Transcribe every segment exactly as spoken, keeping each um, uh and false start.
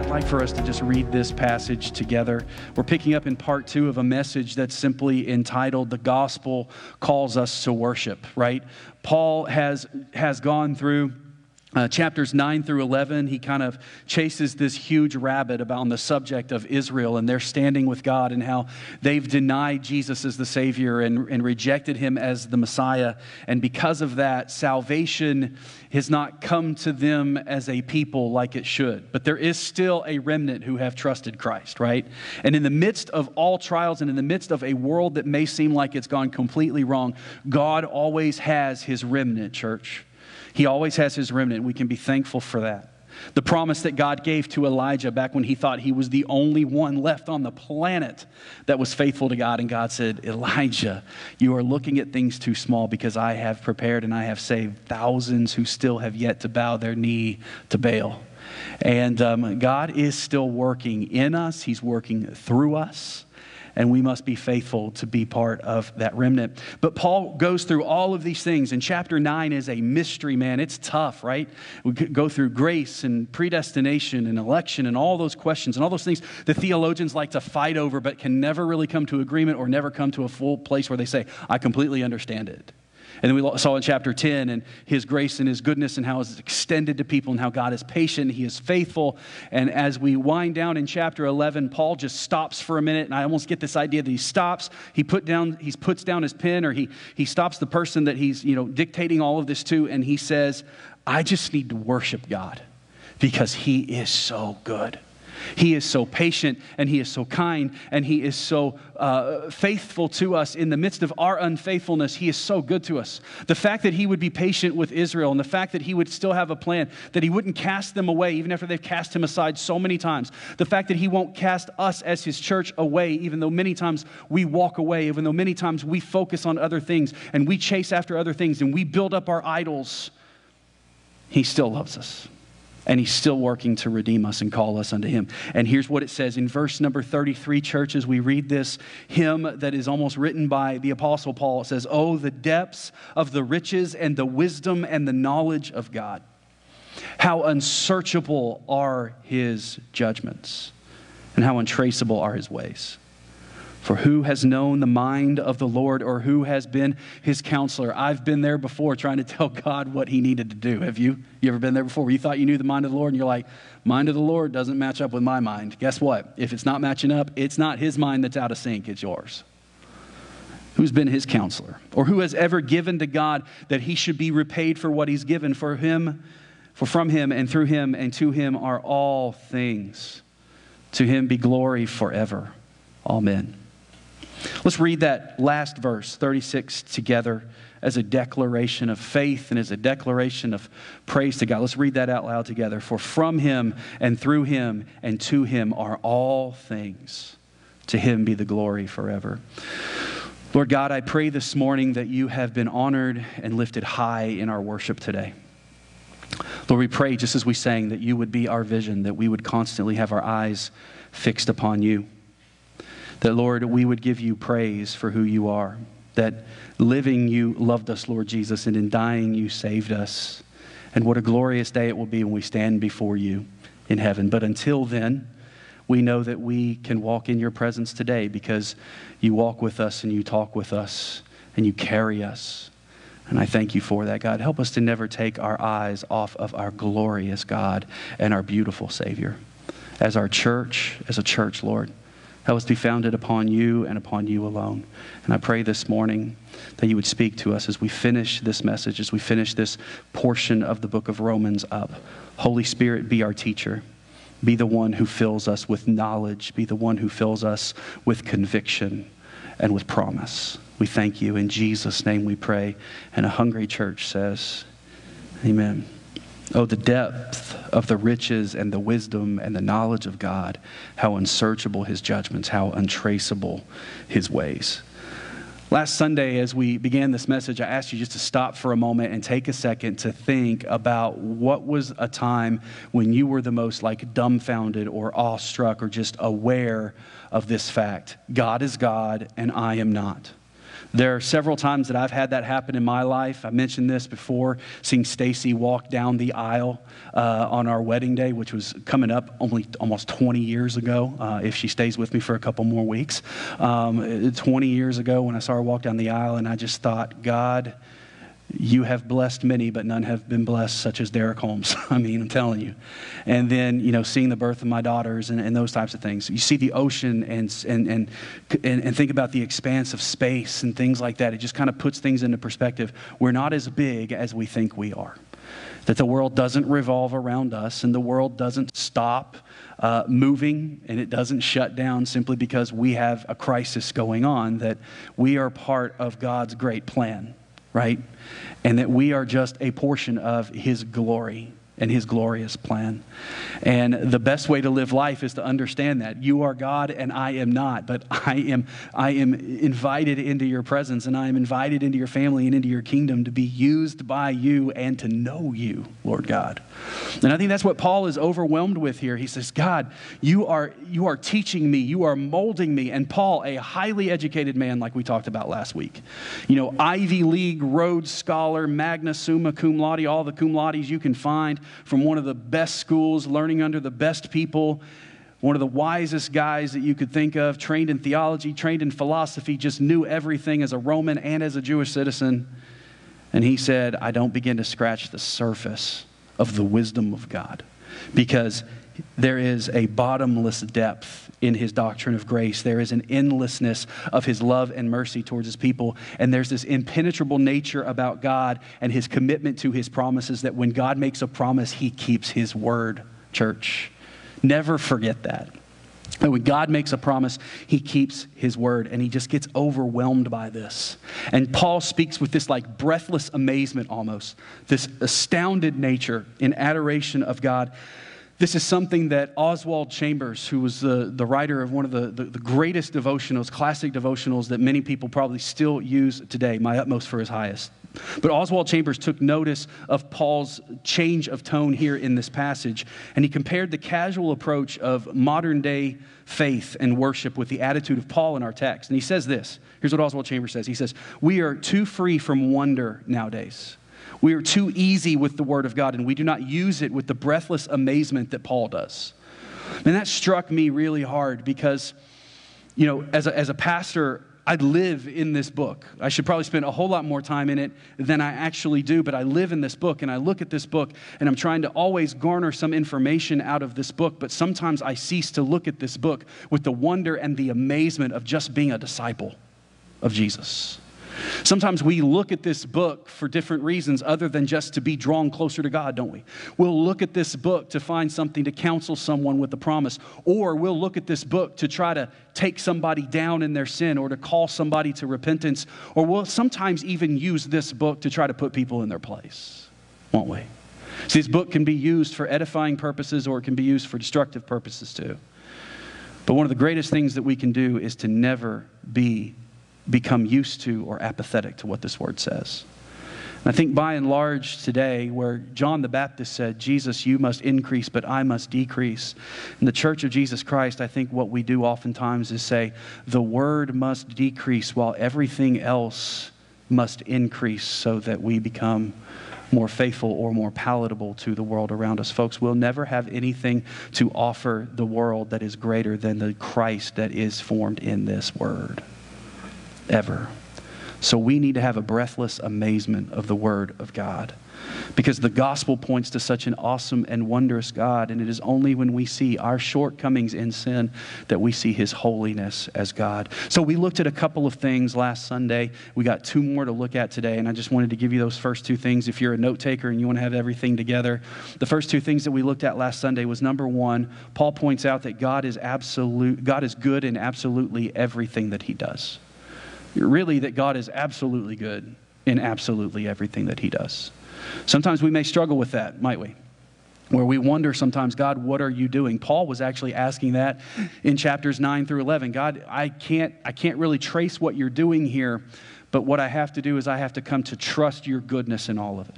I'd like for us to just read this passage together. We're picking up in part two of a message that's simply entitled, "The Gospel Calls Us to Worship," right? Paul has has gone through uh, chapters nine through eleven. He kind of chases this huge rabbit about on the subject of Israel and their standing with God and how they've denied Jesus as the Savior and, and rejected Him as the Messiah. And because of that, salvation has not come to them as a people like it should. But there is still a remnant who have trusted Christ, right? And in the midst of all trials and in the midst of a world that may seem like it's gone completely wrong, God always has His remnant, church. He always has His remnant. We can be thankful for that. The promise that God gave to Elijah back when he thought he was the only one left on the planet that was faithful to God. And God said, "Elijah, you are looking at things too small because I have prepared and I have saved thousands who still have yet to bow their knee to Baal." And um, God is still working in us. He's working through us. And we must be faithful to be part of that remnant. But Paul goes through all of these things. And chapter nine is a mystery, man. It's tough, right? We go through grace and predestination and election and all those questions and all those things the theologians like to fight over but can never really come to agreement or never come to a full place where they say, "I completely understand it." And then we saw in chapter ten and His grace and His goodness and how it's extended to people and how God is patient, He is faithful. And as we wind down in chapter eleven, Paul just stops for a minute, and I almost get this idea that he stops. He put down, he puts down his pen, or he he stops the person that he's you know dictating all of this to, and he says, "I just need to worship God because He is so good. He is so patient, and He is so kind, and He is so uh, faithful to us. In the midst of our unfaithfulness, He is so good to us." The fact that He would be patient with Israel, and the fact that He would still have a plan, that He wouldn't cast them away even after they've cast Him aside so many times. The fact that He won't cast us as His church away, even though many times we walk away, even though many times we focus on other things, and we chase after other things, and we build up our idols. He still loves us. And He's still working to redeem us and call us unto Him. And here's what it says in verse number thirty-three, church, as we read this hymn that is almost written by the Apostle Paul. It says, "Oh, the depths of the riches and the wisdom and the knowledge of God. How unsearchable are His judgments, and how untraceable are His ways. For who has known the mind of the Lord, or who has been His counselor?" I've been there before trying to tell God what He needed to do. Have you? You ever been there before where you thought you knew the mind of the Lord and you're like, "Mind of the Lord doesn't match up with my mind." Guess what? If it's not matching up, it's not His mind that's out of sync, it's yours. Who's been His counselor? Or who has ever given to God that He should be repaid for what He's given? For Him, for from Him and through Him and to Him are all things. To Him be glory forever. Amen. Let's read that last verse, thirty-six, together as a declaration of faith and as a declaration of praise to God. Let's read that out loud together. "For from Him and through Him and to Him are all things. To Him be the glory forever." Lord God, I pray this morning that You have been honored and lifted high in our worship today. Lord, we pray, just as we sang, that You would be our vision, that we would constantly have our eyes fixed upon You. That, Lord, we would give You praise for who You are. That living You loved us, Lord Jesus, and in dying You saved us. And what a glorious day it will be when we stand before You in heaven. But until then, we know that we can walk in Your presence today because You walk with us and You talk with us and You carry us. And I thank You for that, God. Help us to never take our eyes off of our glorious God and our beautiful Savior. As our church, as a church, Lord, help us be founded upon You and upon You alone. And I pray this morning that You would speak to us as we finish this message, as we finish this portion of the book of Romans up. Holy Spirit, be our teacher. Be the one who fills us with knowledge. Be the one who fills us with conviction and with promise. We thank You. In Jesus' name we pray. And a hungry church says, amen. Oh, the depth of the riches and the wisdom and the knowledge of God, how unsearchable His judgments, how untraceable His ways. Last Sunday, as we began this message, I asked you just to stop for a moment and take a second to think about what was a time when you were the most like dumbfounded or awestruck or just aware of this fact. God is God and I am not. There are several times that I've had that happen in my life. I mentioned this before, seeing Stacey walk down the aisle uh, on our wedding day, which was coming up only almost twenty years ago, uh, if she stays with me for a couple more weeks. Um, twenty years ago when I saw her walk down the aisle, and I just thought, God, you have blessed many, but none have been blessed such as Derek Holmes. I mean, I'm telling you. And then, you know, seeing the birth of my daughters and, and those types of things. You see the ocean and, and and and think about the expanse of space and things like that. It just kind of puts things into perspective. We're not as big as we think we are. That the world doesn't revolve around us, and the world doesn't stop uh, moving, and it doesn't shut down simply because we have a crisis going on. That we are part of God's great plan. Right? And that we are just a portion of His glory and His glorious plan. And the best way to live life is to understand that. You are God and I am not, but I am, I am invited into your presence, and I am invited into your family and into your kingdom to be used by you and to know you, Lord God. And I think that's what Paul is overwhelmed with here. He says, God, you are, you are teaching me, you are molding me. And Paul, a highly educated man like we talked about last week, you know, Ivy League, Rhodes Scholar, magna summa cum laude, all the cum laudes you can find, from one of the best schools, learning under the best people, one of the wisest guys that you could think of, trained in theology, trained in philosophy, just knew everything as a Roman and as a Jewish citizen. And he said, I don't begin to scratch the surface of the wisdom of God, because there is a bottomless depth in His doctrine of grace. There is an endlessness of His love and mercy towards His people. And there's this impenetrable nature about God and His commitment to His promises, that when God makes a promise, He keeps His word, church. Never forget that. And when God makes a promise, He keeps His word, and he just gets overwhelmed by this. And Paul speaks with this like breathless amazement almost, this astounded nature in adoration of God. This is something that Oswald Chambers, who was the, the writer of one of the, the, the greatest devotionals, classic devotionals that many people probably still use today, My Utmost for His Highest. But Oswald Chambers took notice of Paul's change of tone here in this passage, and he compared the casual approach of modern-day faith and worship with the attitude of Paul in our text. And he says this. Here's what Oswald Chambers says. He says, we are too free from wonder nowadays. We are too easy with the Word of God, and we do not use it with the breathless amazement that Paul does. And that struck me really hard because, you know, as a, as a pastor, I live in this book. I should probably spend a whole lot more time in it than I actually do, but I live in this book, and I look at this book, and I'm trying to always garner some information out of this book, but sometimes I cease to look at this book with the wonder and the amazement of just being a disciple of Jesus. Sometimes we look at this book for different reasons other than just to be drawn closer to God, don't we? We'll look at this book to find something to counsel someone with a promise, or we'll look at this book to try to take somebody down in their sin or to call somebody to repentance, or we'll sometimes even use this book to try to put people in their place, won't we? See, this book can be used for edifying purposes, or it can be used for destructive purposes too. But one of the greatest things that we can do is to never be become used to or apathetic to what this word says. And I think by and large today, where John the Baptist said, Jesus, you must increase, but I must decrease. In the Church of Jesus Christ, I think what we do oftentimes is say, the word must decrease while everything else must increase, so that we become more faithful or more palatable to the world around us. Folks, we'll never have anything to offer the world that is greater than the Christ that is formed in this word. Ever. So we need to have a breathless amazement of the Word of God, because the gospel points to such an awesome and wondrous God, and it is only when we see our shortcomings in sin that we see His holiness as God. So we looked at a couple of things last Sunday. We got two more to look at today, and I just wanted to give you those first two things if you're a note taker and you want to have everything together. The first two things that we looked at last Sunday was, number one, Paul points out that God is absolute, God is good in absolutely everything that He does. Really, that God is absolutely good in absolutely everything that He does. Sometimes we may struggle with that, might we? where we wonder sometimes, God, what are you doing? Paul was actually asking that in chapters nine through eleven. God, I can't, I can't really trace what you're doing here, but what I have to do is I have to come to trust your goodness in all of it,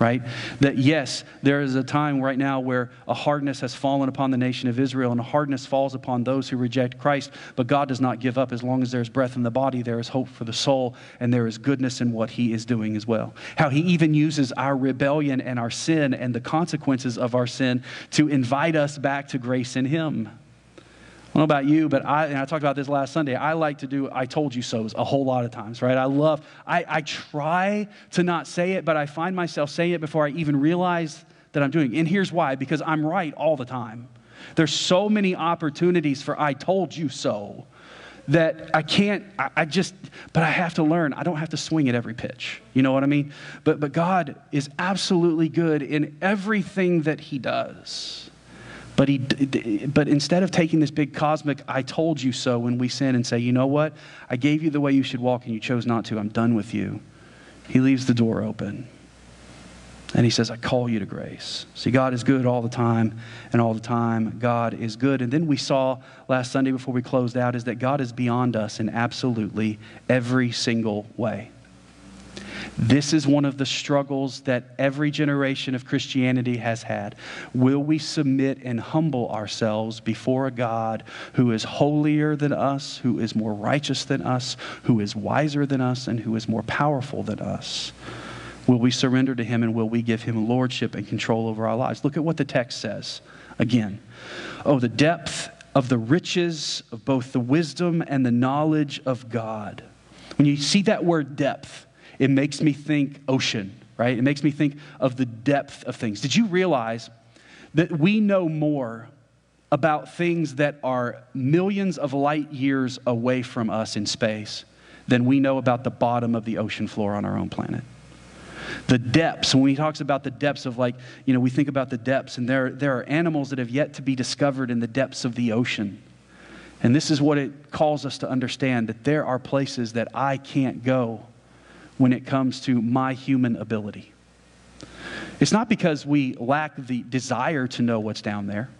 right? That yes, there is a time right now where a hardness has fallen upon the nation of Israel, and a hardness falls upon those who reject Christ, but God does not give up. As long as there is breath in the body, there is hope for the soul, and there is goodness in what he is doing as well. How he even uses our rebellion and our sin and the consequences of our sin to invite us back to grace in him. I don't know about you, but I, and I talked about this last Sunday, I like to do I told you so's a whole lot of times, right? I love, I, I try to not say it, but I find myself saying it before I even realize that I'm doing it. And here's why, because I'm right all the time. There's so many opportunities for I told you so that I can't, I, I just, but I have to learn. I don't have to swing at every pitch. You know what I mean? But, but God is absolutely good in everything that he does. But, he, but instead of taking this big cosmic, I told you so when we sin and say, you know what? I gave you the way you should walk and you chose not to. I'm done with you. He leaves the door open. And he says, I call you to grace. See, God is good all the time, and all the time God is good. And then we saw last Sunday before we closed out is that God is beyond us in absolutely every single way. This is one of the struggles that every generation of Christianity has had. Will we submit and humble ourselves before a God who is holier than us, who is more righteous than us, who is wiser than us, and who is more powerful than us? Will we surrender to him, and will we give him lordship and control over our lives? Look at what the text says again. Oh, the depth of the riches of both the wisdom and the knowledge of God. When you see that word depth, it makes me think ocean, right? It makes me think of the depth of things. Did you realize that we know more about things that are millions of light years away from us in space than we know about the bottom of the ocean floor on our own planet? The depths, when he talks about the depths of, like, you know, we think about the depths, and there, there are animals that have yet to be discovered in the depths of the ocean. And this is what it calls us to understand, that there are places that I can't go when it comes to my human ability. It's not because we lack the desire to know what's down there.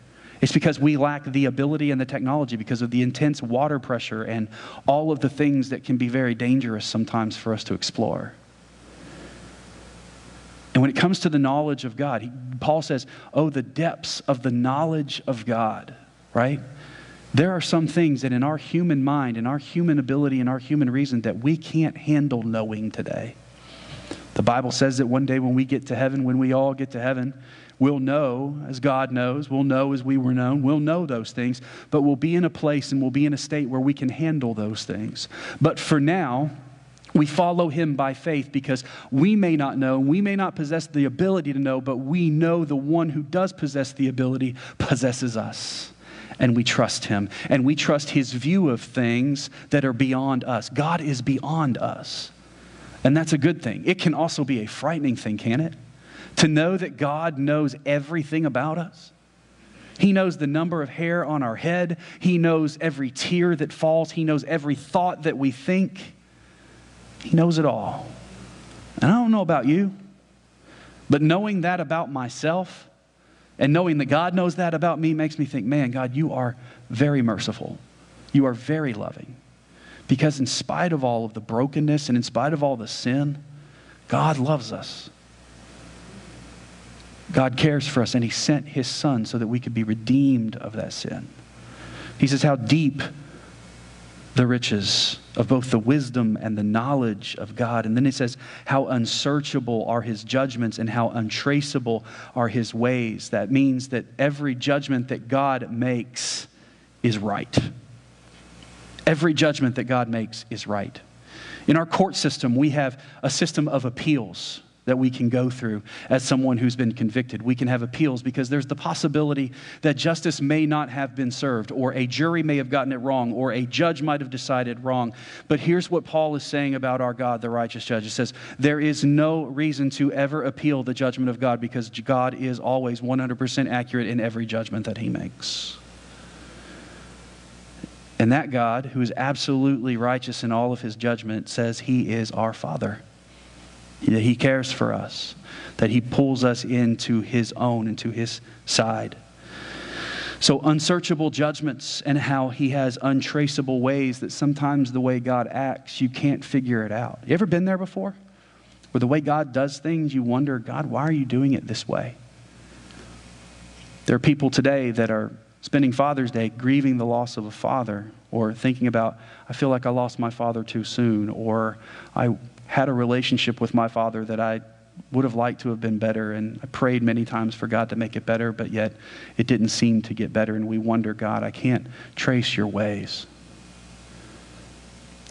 It's because we lack the ability and the technology because of the intense water pressure and all of the things that can be very dangerous sometimes for us to explore. And when it comes to the knowledge of God, he, Paul says, oh, the depths of the knowledge of God, right? There are some things that in our human mind, in our human ability, in our human reason that we can't handle knowing today. The Bible says that one day when we get to heaven, when we all get to heaven, we'll know as God knows, we'll know as we were known, we'll know those things, but we'll be in a place and we'll be in a state where we can handle those things. But for now, we follow him by faith because we may not know, we may not possess the ability to know, but we know the one who does possess the ability possesses us. And we trust him. And we trust his view of things that are beyond us. God is beyond us. And that's a good thing. It can also be a frightening thing, can't it? To know that God knows everything about us. He knows the number of hair on our head. He knows every tear that falls. He knows every thought that we think. He knows it all. And I don't know about you, but knowing that about myself, and knowing that God knows that about me, makes me think, man, God, you are very merciful. You are very loving. Because in spite of all of the brokenness and in spite of all the sin, God loves us. God cares for us, and he sent his son so that we could be redeemed of that sin. He says, how deep the riches of both the wisdom and the knowledge of God. And then it says, how unsearchable are his judgments and how untraceable are his ways. That means that every judgment that God makes is right. Every judgment that God makes is right. In our court system, we have a system of appeals that we can go through as someone who's been convicted. We can have appeals because there's the possibility that justice may not have been served, or a jury may have gotten it wrong, or a judge might have decided wrong. But here's what Paul is saying about our God, the righteous judge. It says, there is no reason to ever appeal the judgment of God because God is always one hundred percent accurate in every judgment that he makes. And that God, who is absolutely righteous in all of his judgment, says he is our Father. that he cares for us, that he pulls us into his own, into his side. So unsearchable judgments, and how he has untraceable ways that sometimes the way God acts, you can't figure it out. You ever been there before? Where the way God does things, you wonder, God, why are you doing it this way? There are people today that are spending Father's Day grieving the loss of a father, or thinking about, I feel like I lost my father too soon, or I had a relationship with my father that I would have liked to have been better, and I prayed many times for God to make it better, but yet it didn't seem to get better, and we wonder, God, I can't trace your ways.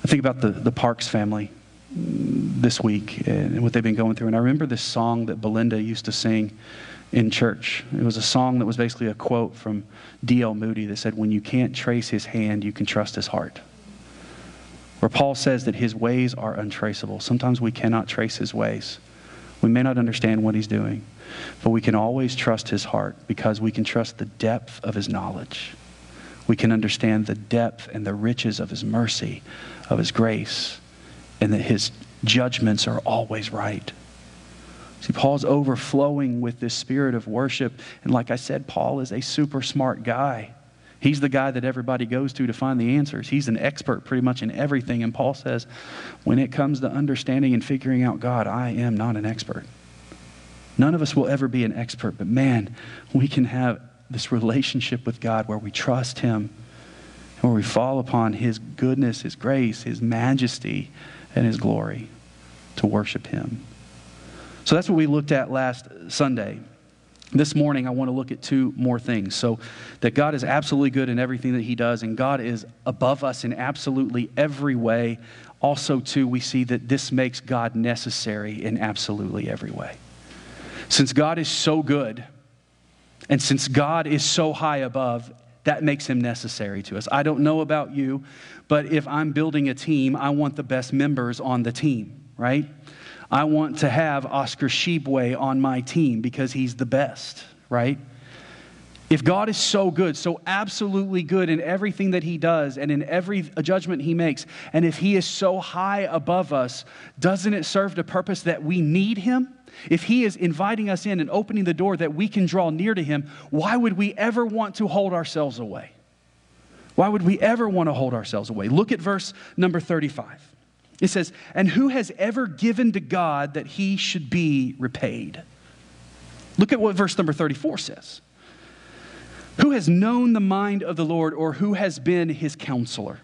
I think about the, the Parks family this week and what they've been going through, and I remember this song that Belinda used to sing in church. It was a song that was basically a quote from D L Moody that said, when you can't trace his hand, you can trust his heart. Where Paul says that his ways are untraceable. Sometimes we cannot trace his ways. We may not understand what he's doing, but we can always trust his heart, because we can trust the depth of his knowledge. We can understand the depth and the riches of his mercy, of his grace, and that his judgments are always right. See, Paul's overflowing with this spirit of worship. And like I said, Paul is a super smart guy. He's the guy that everybody goes to to find the answers. He's an expert pretty much in everything. And Paul says, when it comes to understanding and figuring out God, I am not an expert. None of us will ever be an expert. But man, we can have this relationship with God where we trust him, where we fall upon his goodness, his grace, his majesty, and his glory to worship him. So that's what we looked at last Sunday. This morning, I want to look at two more things. So that God is absolutely good in everything that he does, and God is above us in absolutely every way. Also, too, we see that this makes God necessary in absolutely every way. Since God is so good, and since God is so high above, that makes him necessary to us. I don't know about you, but if I'm building a team, I want the best members on the team, right? I want to have Oscar Sheepway on my team because he's the best, right? If God is so good, so absolutely good in everything that he does and in every judgment he makes, and if he is so high above us, doesn't it serve the purpose that we need him? If he is inviting us in and opening the door that we can draw near to him, why would we ever want to hold ourselves away? Why would we ever want to hold ourselves away? Look at verse number thirty-five. It says, and who has ever given to God that he should be repaid? Look at what verse number thirty-four says. Who has known the mind of the Lord, or who has been his counselor?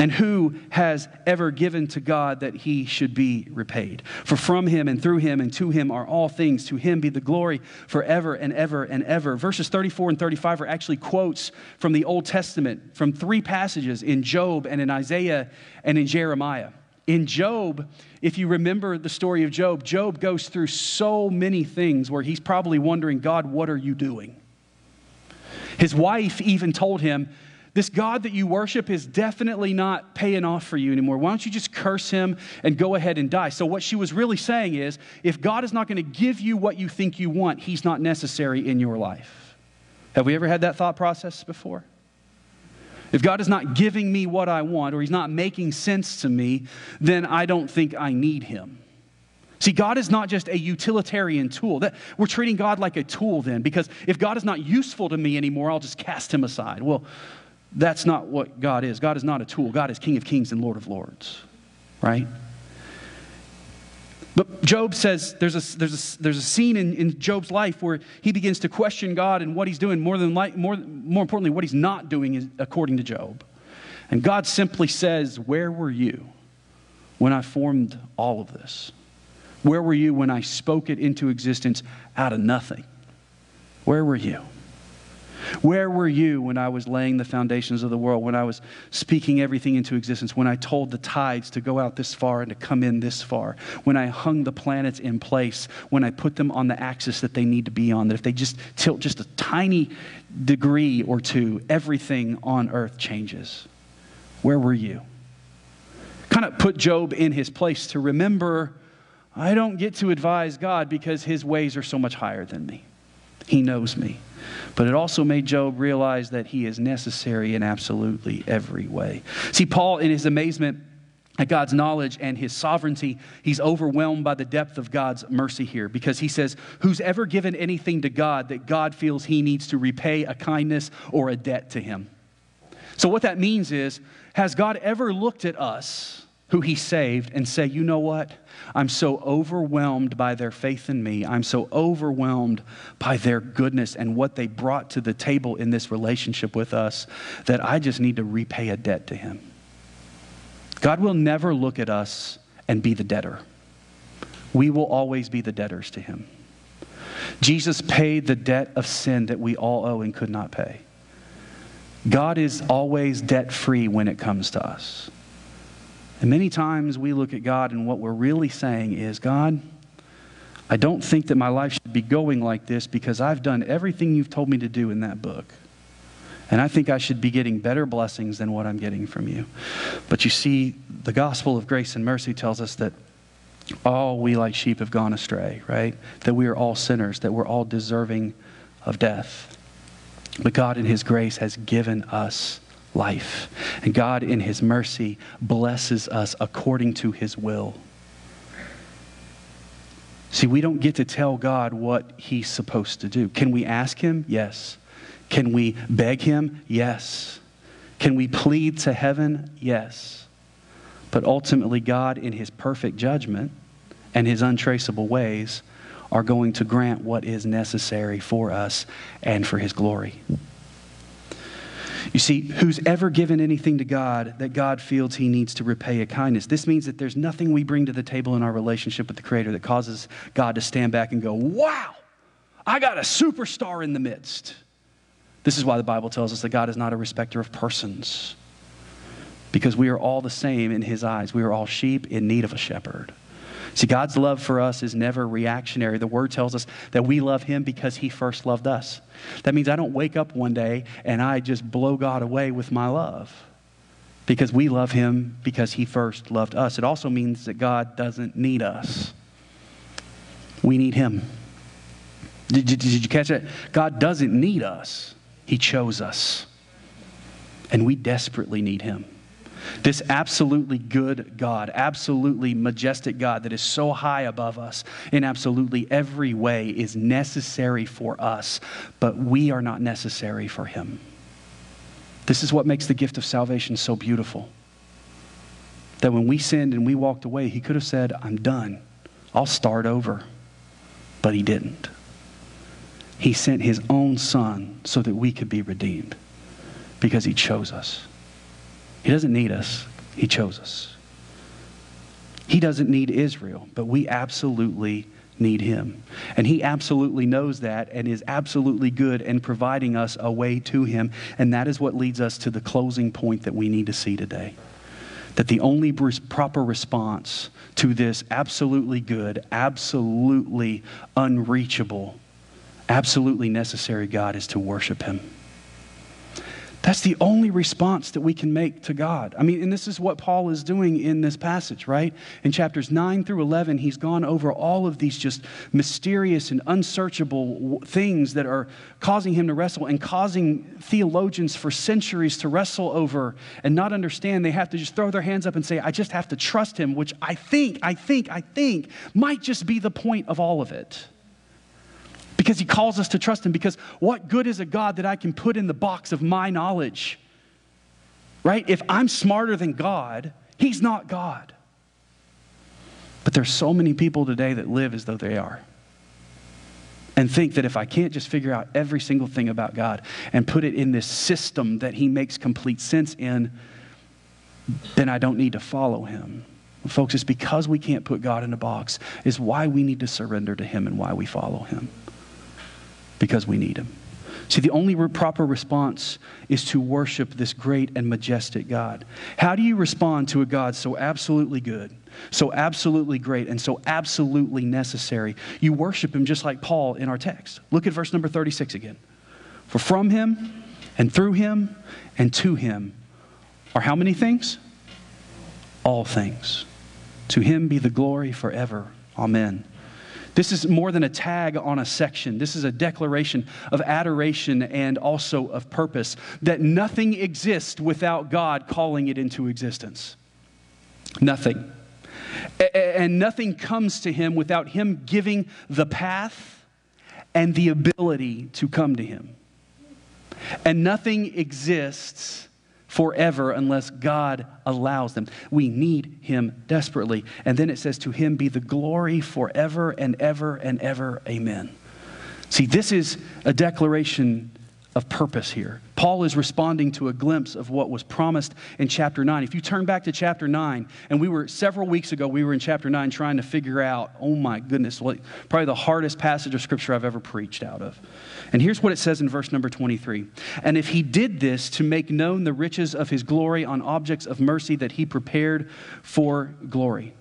And who has ever given to God that he should be repaid? For from him and through him and to him are all things. To him be the glory forever and ever and ever. Verses thirty-four and thirty-five are actually quotes from the Old Testament, from three passages in Job and in Isaiah and in Jeremiah. In Job, if you remember the story of Job, Job goes through so many things where he's probably wondering, God, what are you doing? His wife even told him, this God that you worship is definitely not paying off for you anymore. Why don't you just curse him and go ahead and die? So what she was really saying is, if God is not going to give you what you think you want, he's not necessary in your life. Have we ever had that thought process before? If God is not giving me what I want, or he's not making sense to me, then I don't think I need him. See, God is not just a utilitarian tool. That, we're treating God like a tool then, because if God is not useful to me anymore, I'll just cast him aside. Well, that's not what God is. God is not a tool. God is King of Kings and Lord of Lords, right? But Job says, there's a, there's a, there's a scene in, in Job's life where he begins to question God and what he's doing, more than like, more, more importantly, what he's not doing is according to Job. And God simply says, where were you when I formed all of this? Where were you when I spoke it into existence out of nothing? Where were you? Where were you when I was laying the foundations of the world, when I was speaking everything into existence, when I told the tides to go out this far and to come in this far, when I hung the planets in place, when I put them on the axis that they need to be on, that if they just tilt just a tiny degree or two, everything on earth changes? Where were you? Kind of put Job in his place to remember, I don't get to advise God because his ways are so much higher than me. He knows me. But it also made Job realize that he is necessary in absolutely every way. See, Paul, in his amazement at God's knowledge and his sovereignty, he's overwhelmed by the depth of God's mercy here, because he says, who's ever given anything to God that God feels he needs to repay a kindness or a debt to him? So what that means is, has God ever looked at us who he saved and say, you know what? I'm so overwhelmed by their faith in me. I'm so overwhelmed by their goodness and what they brought to the table in this relationship with us that I just need to repay a debt to him. God will never look at us and be the debtor. We will always be the debtors to him. Jesus paid the debt of sin that we all owe and could not pay. God is always debt-free when it comes to us. And many times we look at God and what we're really saying is, God, I don't think that my life should be going like this because I've done everything you've told me to do in that book. And I think I should be getting better blessings than what I'm getting from you. But you see, the gospel of grace and mercy tells us that all we like sheep have gone astray, right? That we are all sinners, that we're all deserving of death. But God in his grace has given us life. And God in his mercy blesses us according to his will. See, we don't get to tell God what he's supposed to do. Can we ask him? Yes. Can we beg him? Yes. Can we plead to heaven? Yes. But ultimately, God, in his perfect judgment and his untraceable ways, are going to grant what is necessary for us and for his glory. You see, who's ever given anything to God that God feels he needs to repay a kindness? This means that there's nothing we bring to the table in our relationship with the Creator that causes God to stand back and go, wow, I got a superstar in the midst. This is why the Bible tells us that God is not a respecter of persons, because we are all the same in his eyes. We are all sheep in need of a shepherd. See, God's love for us is never reactionary. The Word tells us that we love him because he first loved us. That means I don't wake up one day and I just blow God away with my love, because we love him because he first loved us. It also means that God doesn't need us. We need him. Did, did, did you catch that? God doesn't need us. He chose us, and we desperately need him. This absolutely good God, absolutely majestic God that is so high above us in absolutely every way is necessary for us, but we are not necessary for him. This is what makes the gift of salvation so beautiful, that when we sinned and we walked away, he could have said, I'm done, I'll start over, but he didn't. He sent his own son so that we could be redeemed, because he chose us. He doesn't need us. He chose us. He doesn't need Israel, but we absolutely need him. And he absolutely knows that and is absolutely good in providing us a way to him. And that is what leads us to the closing point that we need to see today. That the only proper response to this absolutely good, absolutely unreachable, absolutely necessary God is to worship him. That's the only response that we can make to God. I mean, and this is what Paul is doing in this passage, right? In chapters nine through eleven, he's gone over all of these just mysterious and unsearchable things that are causing him to wrestle and causing theologians for centuries to wrestle over and not understand. They have to just throw their hands up and say, I just have to trust him, which I think, I think, I think might just be the point of all of it. Because he calls us to trust him. Because what good is a God that I can put in the box of my knowledge? Right? If I'm smarter than God, he's not God. But there's so many people today that live as though they are, and think that if I can't just figure out every single thing about God and put it in this system that he makes complete sense in, then I don't need to follow him. Well, folks, it's because we can't put God in a box is why we need to surrender to him and why we follow him. Because we need him. See, the only proper response is to worship this great and majestic God. How do you respond to a God so absolutely good, so absolutely great, and so absolutely necessary? You worship him just like Paul in our text. Look at verse number thirty-six again. For from him and through him and to him are how many things? All things. To him be the glory forever. Amen. This is more than a tag on a section. This is a declaration of adoration and also of purpose, that nothing exists without God calling it into existence. Nothing. And nothing comes to him without him giving the path and the ability to come to him. And nothing exists forever unless God allows them. We need him desperately. And then it says, to him be the glory forever and ever and ever. Amen. See, this is a declaration of purpose here. Paul is responding to a glimpse of what was promised in chapter nine. If you turn back to chapter nine, and we were, several weeks ago, we were in chapter nine trying to figure out, oh my goodness, probably the hardest passage of scripture I've ever preached out of. And here's what it says in verse number twenty-three. And if he did this to make known the riches of his glory on objects of mercy that he prepared for glory.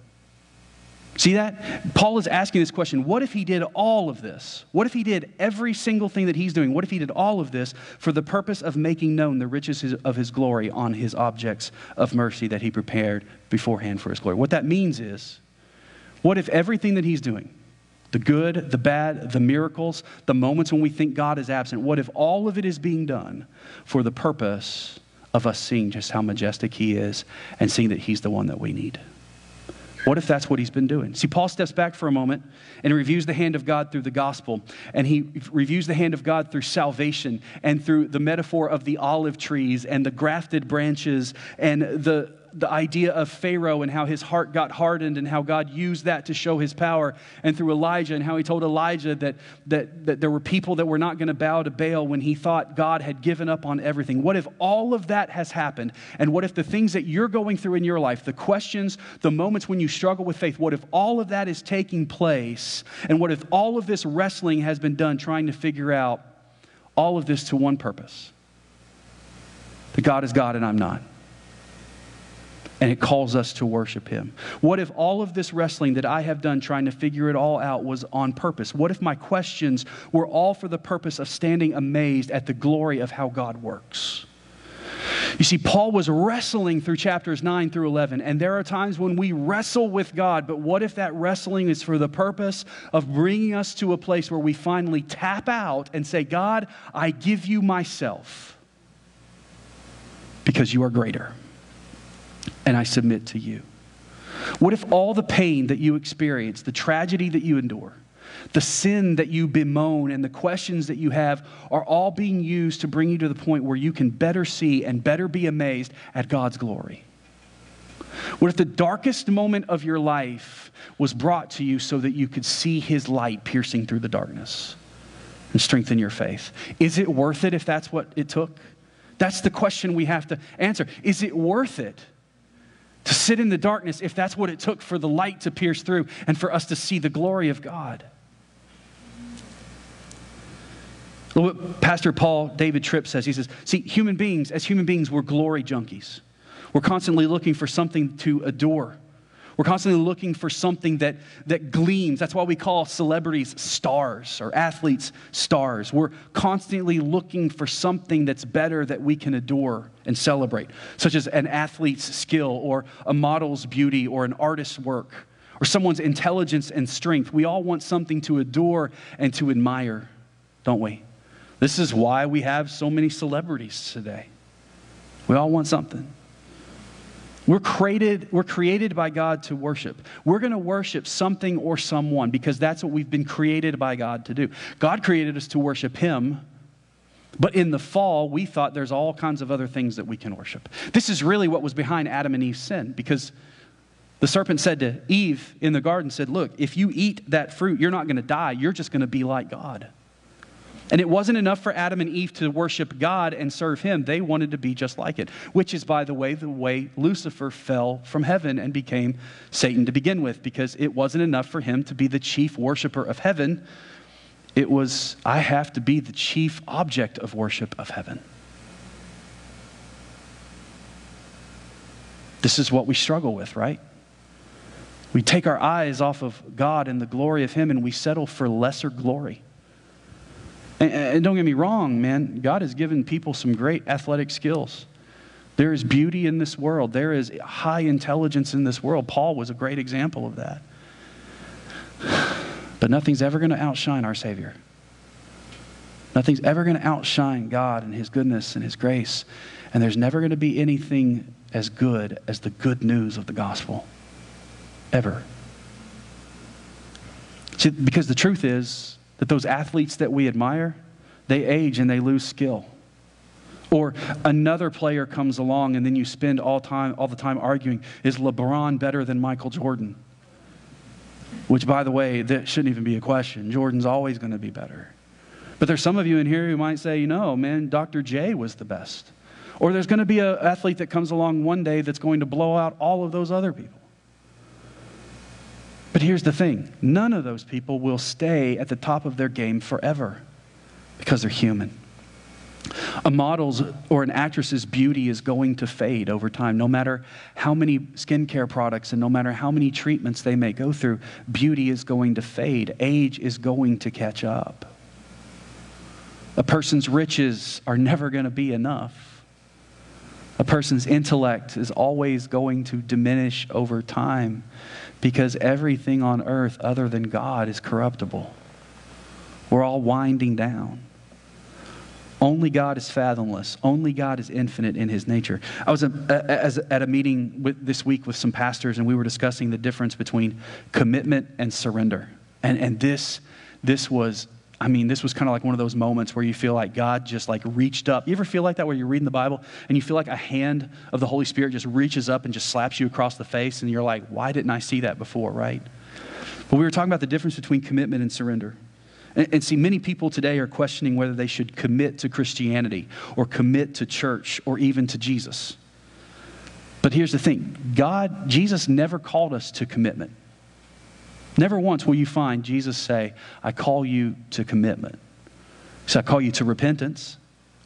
See that? Paul is asking this question. What if he did all of this? What if he did every single thing that he's doing? What if he did all of this for the purpose of making known the riches of his glory on his objects of mercy that he prepared beforehand for his glory? What that means is, what if everything that he's doing, the good, the bad, the miracles, the moments when we think God is absent, what if all of it is being done for the purpose of us seeing just how majestic he is and seeing that he's the one that we need? What if that's what he's been doing? See, Paul steps back for a moment and reviews the hand of God through the gospel, and he reviews the hand of God through salvation and through the metaphor of the olive trees and the grafted branches and the, the idea of Pharaoh and how his heart got hardened and how God used that to show his power, and through Elijah and how he told Elijah that, that, that there were people that were not going to bow to Baal when he thought God had given up on everything. What if all of that has happened? And what if the things that you're going through in your life, the questions, the moments when you struggle with faith, what if all of that is taking place? And what if all of this wrestling has been done trying to figure out all of this to one purpose? That God is God and I'm not. And it calls us to worship him. What if all of this wrestling that I have done trying to figure it all out was on purpose? What if my questions were all for the purpose of standing amazed at the glory of how God works? You see, Paul was wrestling through chapters nine through eleven, and there are times when we wrestle with God, but what if that wrestling is for the purpose of bringing us to a place where we finally tap out and say, God, I give you myself because you are greater. And I submit to you. What if all the pain that you experience, the tragedy that you endure, the sin that you bemoan, and the questions that you have are all being used to bring you to the point where you can better see and better be amazed at God's glory? What if the darkest moment of your life was brought to you so that you could see his light piercing through the darkness and strengthen your faith? Is it worth it if that's what it took? That's the question we have to answer. Is it worth it? To sit in the darkness if that's what it took for the light to pierce through and for us to see the glory of God. Look what Pastor Paul David Tripp says. He says, see, human beings, as human beings, we're glory junkies. We're constantly looking for something to adore. We're constantly looking for something that, that gleams. That's why we call celebrities stars or athletes stars. We're constantly looking for something that's better that we can adore and celebrate, such as an athlete's skill or a model's beauty or an artist's work or someone's intelligence and strength. We all want something to adore and to admire, don't we? This is why we have so many celebrities today. We all want something. We're created, we're created by God to worship. We're going to worship something or someone because that's what we've been created by God to do. God created us to worship him, but in the fall, we thought there's all kinds of other things that we can worship. This is really what was behind Adam and Eve's sin, because the serpent said to Eve in the garden, said, look, if you eat that fruit, you're not going to die. You're just going to be like God. And it wasn't enough for Adam and Eve to worship God and serve him. They wanted to be just like it, which is, by the way, the way Lucifer fell from heaven and became Satan to begin with, because it wasn't enough for him to be the chief worshiper of heaven. It was, I have to be the chief object of worship of heaven. This is what we struggle with, right? We take our eyes off of God and the glory of him, and we settle for lesser glory. And don't get me wrong, man, God has given people some great athletic skills. There is beauty in this world. There is high intelligence in this world. Paul was a great example of that. But nothing's ever going to outshine our Savior. Nothing's ever going to outshine God and his goodness and his grace. And there's never going to be anything as good as the good news of the gospel ever. See, because the truth is that those athletes that we admire, they age and they lose skill. Or another player comes along and then you spend all time, all the time arguing, is LeBron better than Michael Jordan? Which, by the way, that shouldn't even be a question. Jordan's always going to be better. But there's some of you in here who might say, you know, man, Doctor J was the best. Or there's going to be an athlete that comes along one day that's going to blow out all of those other people. But here's the thing. None of those people will stay at the top of their game forever because they're human. A model's or an actress's beauty is going to fade over time. No matter how many skincare products and no matter how many treatments they may go through, beauty is going to fade. Age is going to catch up. A person's riches are never going to be enough. A person's intellect is always going to diminish over time because everything on earth other than God is corruptible. We're all winding down. Only God is fathomless. Only God is infinite in His nature. I was at a meeting with, this week with some pastors, and we were discussing the difference between commitment and surrender. And and this this was, I mean, this was kind of like one of those moments where you feel like God just like reached up. You ever feel like that where you're reading the Bible and you feel like a hand of the Holy Spirit just reaches up and just slaps you across the face, and you're like, why didn't I see that before, right? But we were talking about the difference between commitment and surrender. And see, many people today are questioning whether they should commit to Christianity or commit to church or even to Jesus. But here's the thing. God, Jesus never called us to commitment. Never once will you find Jesus say, I call you to commitment. So I call you to repentance,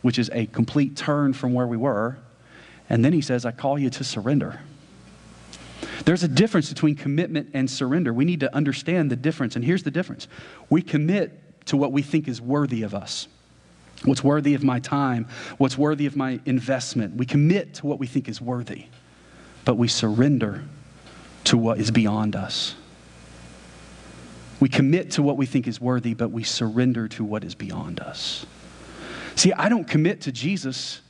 which is a complete turn from where we were. And then he says, I call you to surrender. There's a difference between commitment and surrender. We need to understand the difference. And here's the difference. We commit to what we think is worthy of us. What's worthy of my time. What's worthy of my investment. We commit to what we think is worthy. But we surrender to what is beyond us. We commit to what we think is worthy, but we surrender to what is beyond us. See, I don't commit to Jesus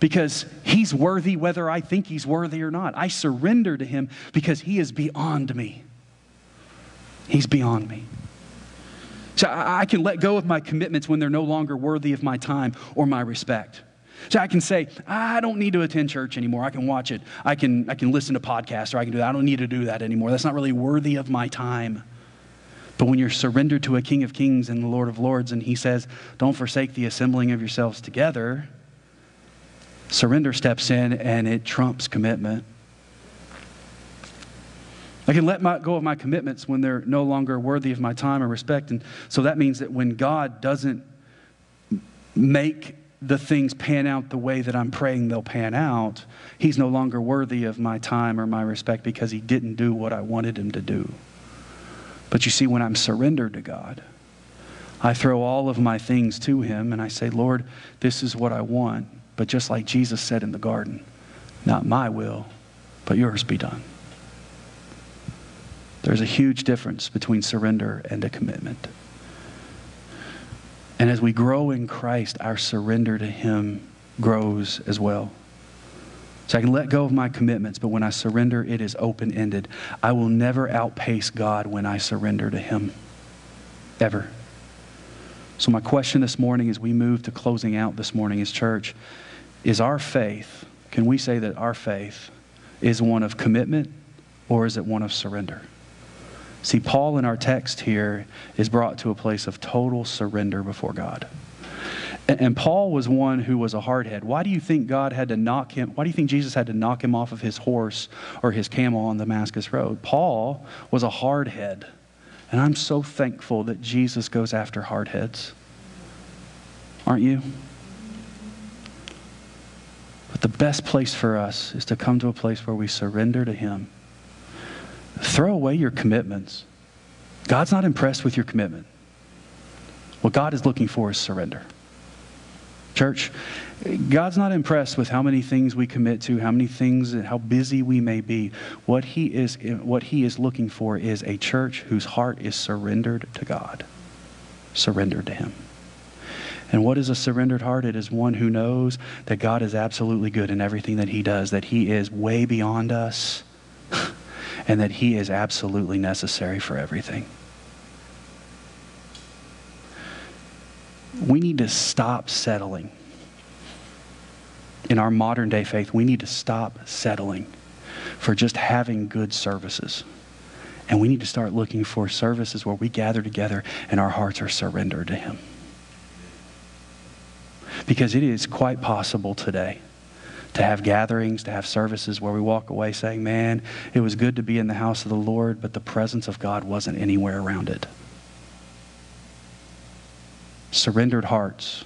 because he's worthy whether I think he's worthy or not. I surrender to him because he is beyond me. He's beyond me. So I, I can let go of my commitments when they're no longer worthy of my time or my respect. So I can say, I don't need to attend church anymore. I can watch it. I can, I can listen to podcasts, or I can do that. I don't need to do that anymore. That's not really worthy of my time. But when you're surrendered to a King of Kings and the Lord of Lords, and he says, don't forsake the assembling of yourselves together, surrender steps in and it trumps commitment. I can let my, go of my commitments when they're no longer worthy of my time or respect. And so that means that when God doesn't make the things pan out the way that I'm praying they'll pan out, he's no longer worthy of my time or my respect because he didn't do what I wanted him to do. But you see, when I'm surrendered to God, I throw all of my things to him and I say, Lord, this is what I want. But just like Jesus said in the garden, not my will, but yours be done. There's a huge difference between surrender and a commitment. And as we grow in Christ, our surrender to him grows as well. So I can let go of my commitments, but when I surrender, it is open-ended. I will never outpace God when I surrender to him, ever. So my question this morning as we move to closing out this morning as church is, our faith, can we say that our faith is one of commitment, or is it one of surrender? See, Paul in our text here is brought to a place of total surrender before God. And, and Paul was one who was a hardhead. Why do you think God had to knock him? Why do you think Jesus had to knock him off of his horse or his camel on the Damascus Road? Paul was a hardhead. And I'm so thankful that Jesus goes after hardheads. Aren't you? But the best place for us is to come to a place where we surrender to him. Throw away your commitments. God's not impressed with your commitment. What God is looking for is surrender. Church, God's not impressed with how many things we commit to, how many things, how busy we may be. What he is, what he is looking for is a church whose heart is surrendered to God, surrendered to him. And what is a surrendered heart? It is one who knows that God is absolutely good in everything that he does, that he is way beyond us, and that he is absolutely necessary for everything. We need to stop settling. In our modern day faith, we need to stop settling for just having good services. And we need to start looking for services where we gather together and our hearts are surrendered to him. Because it is quite possible today to have gatherings, to have services where we walk away saying, man, it was good to be in the house of the Lord, but the presence of God wasn't anywhere around it. Surrendered hearts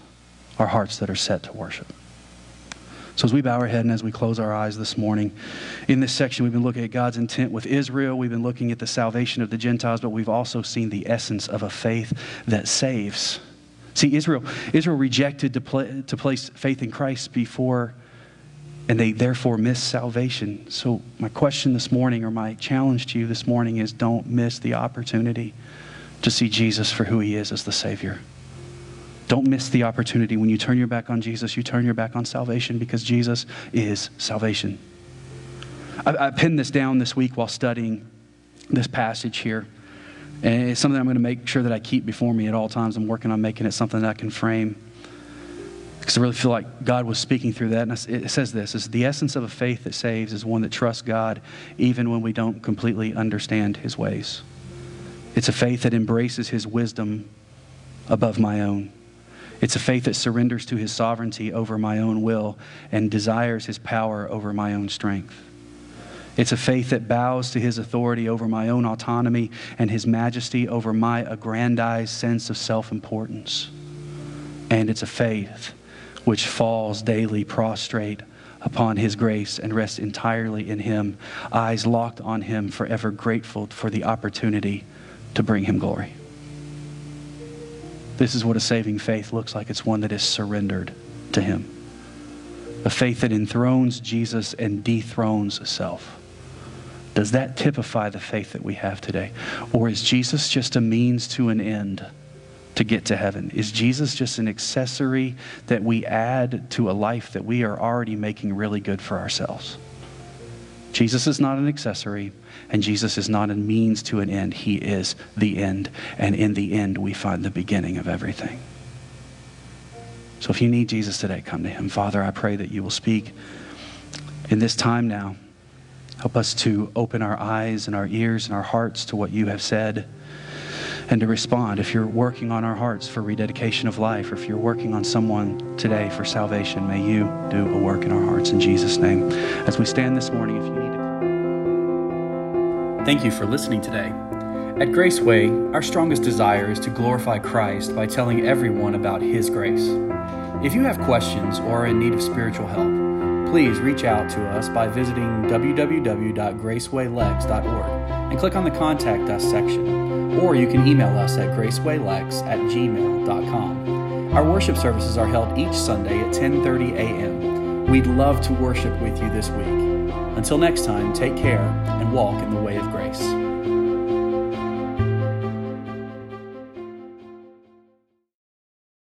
are hearts that are set to worship. So as we bow our head and as we close our eyes this morning, in this section we've been looking at God's intent with Israel, we've been looking at the salvation of the Gentiles, but we've also seen the essence of a faith that saves. See, Israel, Israel rejected to, pl- to place faith in Christ before, and they therefore missed salvation. So my question this morning, or my challenge to you this morning, is don't miss the opportunity to see Jesus for who he is as the Savior. Don't miss the opportunity. When you turn your back on Jesus, you turn your back on salvation, because Jesus is salvation. I, I pinned this down this week while studying this passage here. And it's something I'm going to make sure that I keep before me at all times. I'm working on making it something that I can frame, because I really feel like God was speaking through that. And it says this, is the essence of a faith that saves is one that trusts God even when we don't completely understand his ways. It's a faith that embraces his wisdom above my own. It's a faith that surrenders to his sovereignty over my own will and desires his power over my own strength. It's a faith that bows to his authority over my own autonomy and his majesty over my aggrandized sense of self-importance. And it's a faith which falls daily prostrate upon his grace and rests entirely in him, eyes locked on him, forever grateful for the opportunity to bring him glory. This is what a saving faith looks like. It's one that is surrendered to him. A faith that enthrones Jesus and dethrones self. Does that typify the faith that we have today? Or is Jesus just a means to an end to get to heaven? Is Jesus just an accessory that we add to a life that we are already making really good for ourselves? Jesus is not an accessory, and Jesus is not a means to an end. He is the end, and in the end, we find the beginning of everything. So if you need Jesus today, come to him. Father, I pray that you will speak in this time now. Help us to open our eyes and our ears and our hearts to what you have said and to respond. If you're working on our hearts for rededication of life, or if you're working on someone today for salvation, may you do a work in our hearts in Jesus' name. As we stand this morning, if you need to come. Thank you for listening today. At Graceway, our strongest desire is to glorify Christ by telling everyone about his grace. If you have questions or are in need of spiritual help, please reach out to us by visiting w w w dot graceway lex dot org and click on the Contact Us section. Or you can email us at gracewaylex at gmail dot com. Our worship services are held each Sunday at ten thirty a m We'd love to worship with you this week. Until next time, take care and walk in the way of grace.